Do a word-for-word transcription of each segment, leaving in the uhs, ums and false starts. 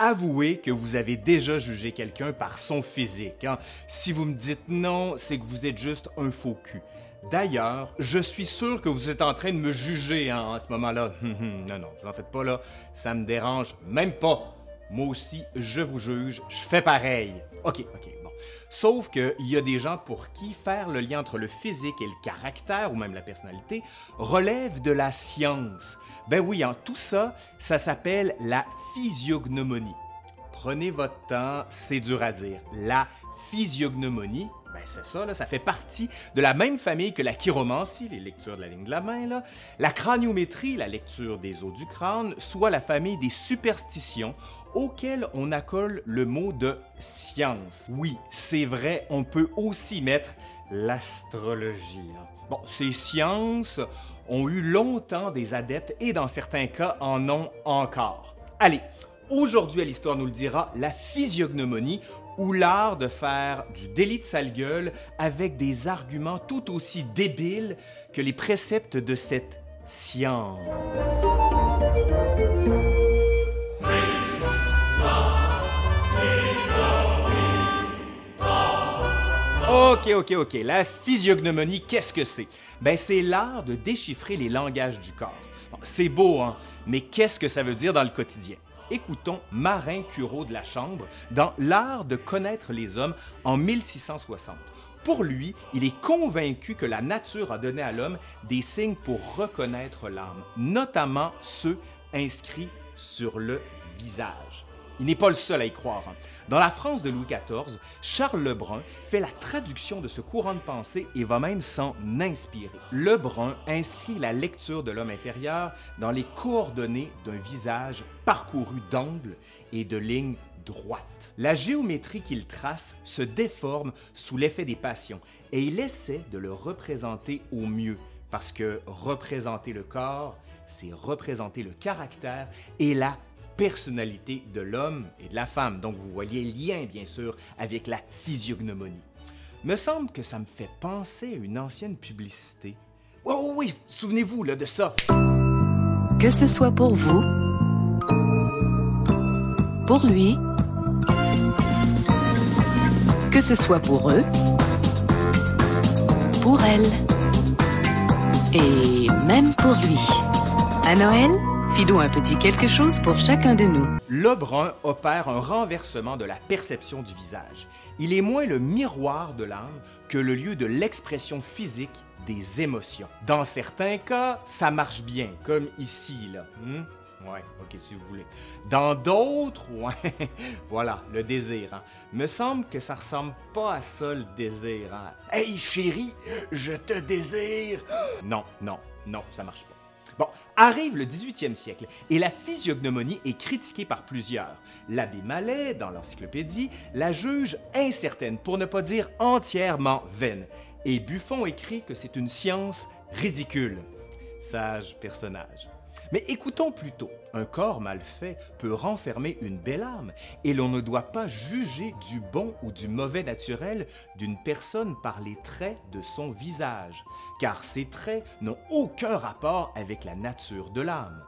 Avouez que vous avez déjà jugé quelqu'un par son physique. Hein? Si vous me dites non, c'est que vous êtes juste un faux cul. D'ailleurs, je suis sûr que vous êtes en train de me juger hein, en ce moment-là. Non, non, vous en faites pas là, ça me dérange même pas. Moi aussi, je vous juge, je fais pareil. OK, OK, bon. Sauf qu'il y a des gens pour qui faire le lien entre le physique et le caractère, ou même la personnalité, relève de la science. Ben oui, en tout ça, ça s'appelle la physiognomonie. Prenez votre temps, c'est dur à dire. La physiognomonie, ben c'est ça, là, ça fait partie de la même famille que la chiromancie, les lectures de la ligne de la main, là, la craniométrie, la lecture des os du crâne, soit la famille des superstitions, auquel on accole le mot de science. Oui, c'est vrai, on peut aussi mettre l'astrologie. Hein. Bon, ces sciences ont eu longtemps des adeptes et dans certains cas en ont encore. Allez, aujourd'hui à l'Histoire nous le dira, la physiognomonie ou l'art de faire du délit de sale gueule avec des arguments tout aussi débiles que les préceptes de cette science. OK, OK, OK. La physiognomonie, qu'est-ce que c'est? Ben, c'est l'art de déchiffrer les langages du corps. Bon, c'est beau, hein? Mais qu'est-ce que ça veut dire dans le quotidien? Écoutons Marin Cureau de la Chambre dans L'art de connaître les hommes en mille six cent soixante. Pour lui, il est convaincu que la nature a donné à l'homme des signes pour reconnaître l'âme, notamment ceux inscrits sur le visage. Il n'est pas le seul à y croire. Dans la France de Louis quatorze, Charles Lebrun fait la traduction de ce courant de pensée et va même s'en inspirer. Lebrun inscrit la lecture de l'homme intérieur dans les coordonnées d'un visage parcouru d'angles et de lignes droites. La géométrie qu'il trace se déforme sous l'effet des passions et il essaie de le représenter au mieux, parce que représenter le corps, c'est représenter le caractère et la personnalité de l'homme et de la femme. Donc, vous voyez lien, bien sûr, avec la physiognomonie. Me semble que ça me fait penser à une ancienne publicité. Oh oui, oui, souvenez-vous là, de ça! Que ce soit pour vous, pour lui, que ce soit pour eux, pour elle, et même pour lui. À Noël, fidons un petit quelque chose pour chacun de nous. Lebrun opère un renversement de la perception du visage. Il est moins le miroir de l'âme que le lieu de l'expression physique des émotions. Dans certains cas, ça marche bien, comme ici, là. Hmm? Ouais, OK, si vous voulez. Dans d'autres, ouais, voilà, le désir. Hein. Me semble que ça ressemble pas à ça, le désir. Hein. Hey, chérie, je te désire! Non, non, non, ça marche pas. Bon, arrive le dix-huitième siècle et la physiognomonie est critiquée par plusieurs. L'abbé Mallet, dans l'encyclopédie, la juge incertaine, pour ne pas dire entièrement vaine. Et Buffon écrit que c'est une science ridicule. Sage personnage. Mais écoutons plutôt. Un corps mal fait peut renfermer une belle âme et l'on ne doit pas juger du bon ou du mauvais naturel d'une personne par les traits de son visage, car ces traits n'ont aucun rapport avec la nature de l'âme.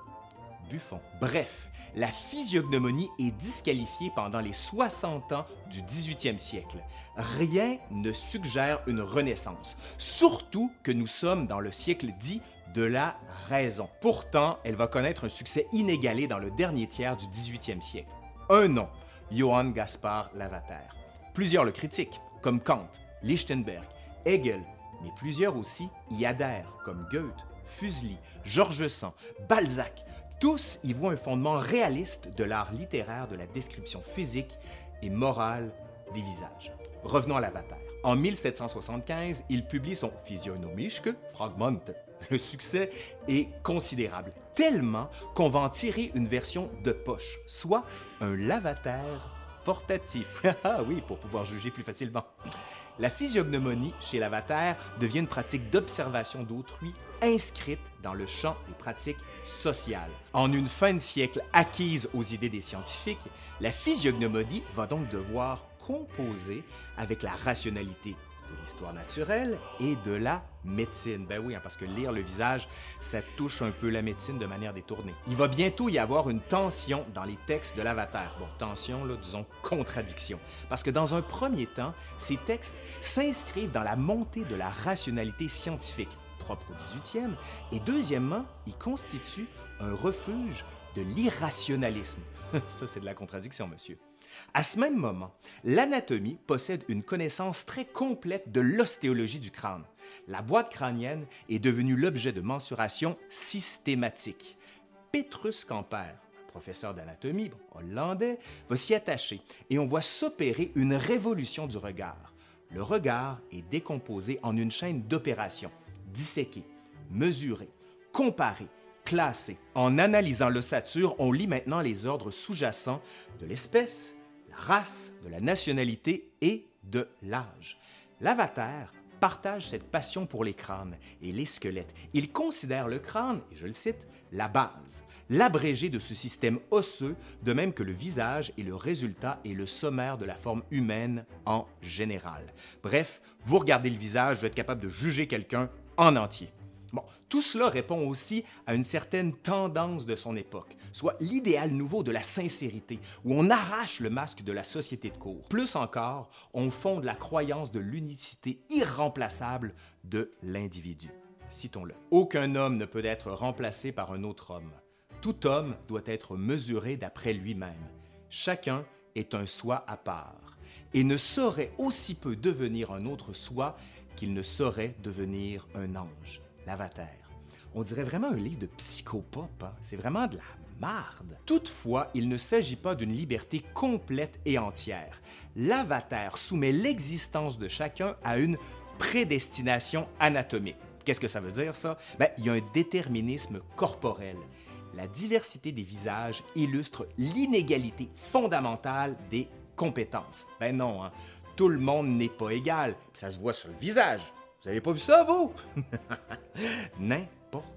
Buffon. Bref, la physiognomonie est disqualifiée pendant les soixante ans du dix-huitième siècle. Rien ne suggère une renaissance, surtout que nous sommes dans le siècle dit de la raison. Pourtant, elle va connaître un succès inégalé dans le dernier tiers du dix-huitième siècle. Un nom, Johann Gaspard Lavater. Plusieurs le critiquent, comme Kant, Lichtenberg, Hegel, mais plusieurs aussi y adhèrent, comme Goethe, Fuseli, Georges Sand, Balzac. Tous y voient un fondement réaliste de l'art littéraire de la description physique et morale des visages. Revenons à Lavater. En mille sept cent soixante-quinze, il publie son Physiognomische Fragmente. Le succès est considérable, tellement qu'on va en tirer une version de poche, soit un Lavater portatif. Ah oui, pour pouvoir juger plus facilement. La physiognomonie chez Lavater devient une pratique d'observation d'autrui inscrite dans le champ des pratiques sociales. En une fin de siècle acquise aux idées des scientifiques, la physiognomonie va donc devoir composer avec la rationalité de l'histoire naturelle et de la médecine. Ben oui, hein, parce que lire le visage, ça touche un peu la médecine de manière détournée. Il va bientôt y avoir une tension dans les textes de Lavater. Bon, tension, là, disons contradiction. Parce que dans un premier temps, ces textes s'inscrivent dans la montée de la rationalité scientifique, propre au dix-huitième, et deuxièmement, ils constituent un refuge de l'irrationalisme. Ça, c'est de la contradiction, monsieur. À ce même moment, l'anatomie possède une connaissance très complète de l'ostéologie du crâne. La boîte crânienne est devenue l'objet de mensurations systématiques. Petrus Camper, professeur d'anatomie hollandais, va s'y attacher et on voit s'opérer une révolution du regard. Le regard est décomposé en une chaîne d'opérations, disséqué, mesuré, comparé, classé. En analysant l'ossature, on lit maintenant les ordres sous-jacents de l'espèce, la race, de la nationalité et de l'âge. Lavater partage cette passion pour les crânes et les squelettes. Il considère le crâne, et je le cite, « la base », l'abrégé de ce système osseux, de même que le visage et le résultat et le sommaire de la forme humaine en général. Bref, vous regardez le visage, vous êtes capable de juger quelqu'un en entier. Bon, tout cela répond aussi à une certaine tendance de son époque, soit l'idéal nouveau de la sincérité, où on arrache le masque de la société de cour. Plus encore, on fonde la croyance de l'unicité irremplaçable de l'individu. Citons-le. Aucun homme ne peut être remplacé par un autre homme. Tout homme doit être mesuré d'après lui-même. Chacun est un soi à part et ne saurait aussi peu devenir un autre soi qu'il ne saurait devenir un ange. Lavater. On dirait vraiment un livre de psychopop, hein? C'est vraiment de la marde. Toutefois, il ne s'agit pas d'une liberté complète et entière. Lavater soumet l'existence de chacun à une prédestination anatomique. Qu'est-ce que ça veut dire, ça? Ben, il y a un déterminisme corporel. La diversité des visages illustre l'inégalité fondamentale des compétences. Ben non, hein? Tout le monde n'est pas égal, ça se voit sur le visage. Vous n'avez pas vu ça, vous? N'importe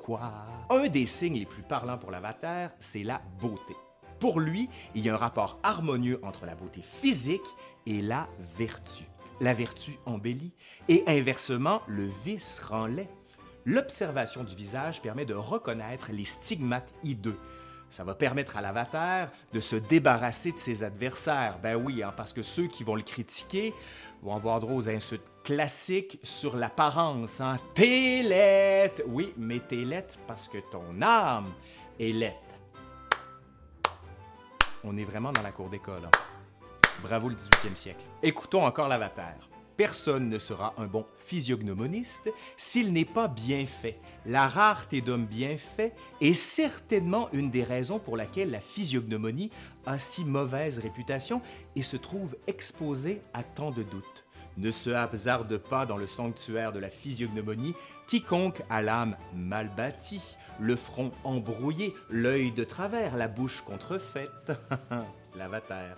quoi. Un des signes les plus parlants pour Lavater, c'est la beauté. Pour lui, il y a un rapport harmonieux entre la beauté physique et la vertu. La vertu embellit et inversement, le vice rend laid. L'observation du visage permet de reconnaître les stigmates hideux. Ça va permettre à Lavater de se débarrasser de ses adversaires. Ben oui, hein, parce que ceux qui vont le critiquer vont avoir droit aux insultes classiques sur l'apparence. Hein. T'es laite! Oui, mais t'es laite parce que ton âme est laite. On est vraiment dans la cour d'école. Hein. Bravo le dix-huitième siècle. Écoutons encore Lavater. Personne ne sera un bon physiognomoniste s'il n'est pas bien fait. La rareté d'hommes bien faits est certainement une des raisons pour laquelle la physiognomonie a si mauvaise réputation et se trouve exposée à tant de doutes. Ne se hasarde pas dans le sanctuaire de la physiognomonie quiconque a l'âme mal bâtie, le front embrouillé, l'œil de travers, la bouche contrefaite. Lavater,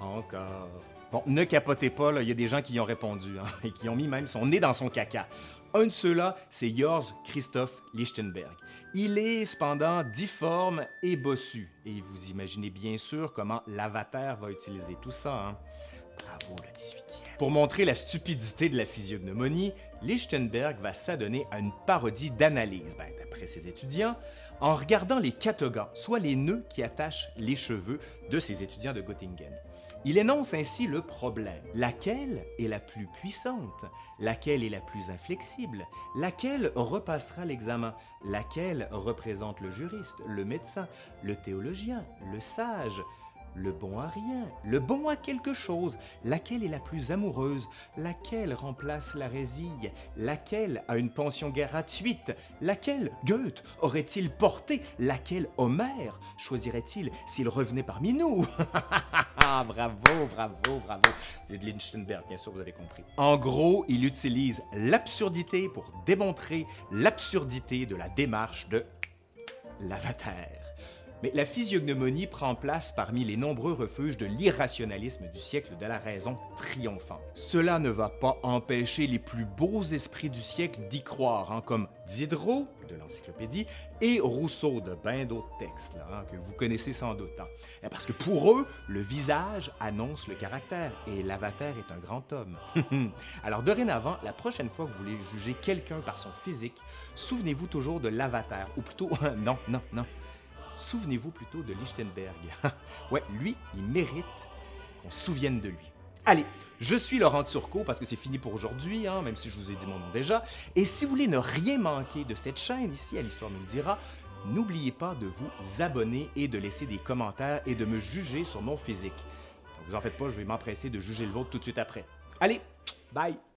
encore. Bon, ne capotez pas, il y a des gens qui y ont répondu hein, et qui ont mis même son nez dans son caca. Un de ceux-là, c'est Georg Christoph Lichtenberg. Il est cependant difforme et bossu. Et vous imaginez bien sûr comment Lavater va utiliser tout ça. Hein. Bravo le dix-huitième. Pour montrer la stupidité de la physiognomonie, Lichtenberg va s'adonner à une parodie d'analyse, ben, d'après ses étudiants, en regardant les catogans, soit les nœuds qui attachent les cheveux de ses étudiants de Göttingen. Il énonce ainsi le problème. Laquelle est la plus puissante? Laquelle est la plus inflexible? Laquelle repassera l'examen? Laquelle représente le juriste, le médecin, le théologien, le sage, le bon à rien, le bon à quelque chose? Laquelle est la plus amoureuse? Laquelle remplace la résille? Laquelle a une pension gratuite? Laquelle Goethe aurait-il porté? Laquelle Homère choisirait-il s'il revenait parmi nous? Bravo, bravo, bravo. C'est de Lichtenberg, bien sûr, vous avez compris. En gros, il utilise l'absurdité pour démontrer l'absurdité de la démarche de Lavater. mais la physiognomonie prend place parmi les nombreux refuges de l'irrationalisme du siècle de la raison triomphante. Cela ne va pas empêcher les plus beaux esprits du siècle d'y croire, hein, comme Diderot, de l'encyclopédie, et Rousseau, de bien d'autres textes, là, hein, que vous connaissez sans doute. Hein. Parce que pour eux, le visage annonce le caractère, et Lavater est un grand homme. Alors dorénavant, la prochaine fois que vous voulez juger quelqu'un par son physique, souvenez-vous toujours de Lavater, ou plutôt, non, non, non. Souvenez-vous plutôt de Lichtenberg. Ouais, lui, il mérite qu'on se souvienne de lui. Allez, je suis Laurent Turcot parce que c'est fini pour aujourd'hui, hein, même si je vous ai dit mon nom déjà. Et si vous voulez ne rien manquer de cette chaîne ici à l'Histoire nous le dira, n'oubliez pas de vous abonner et de laisser des commentaires et de me juger sur mon physique. Donc, vous en faites pas, je vais m'empresser de juger le vôtre tout de suite après. Allez, bye!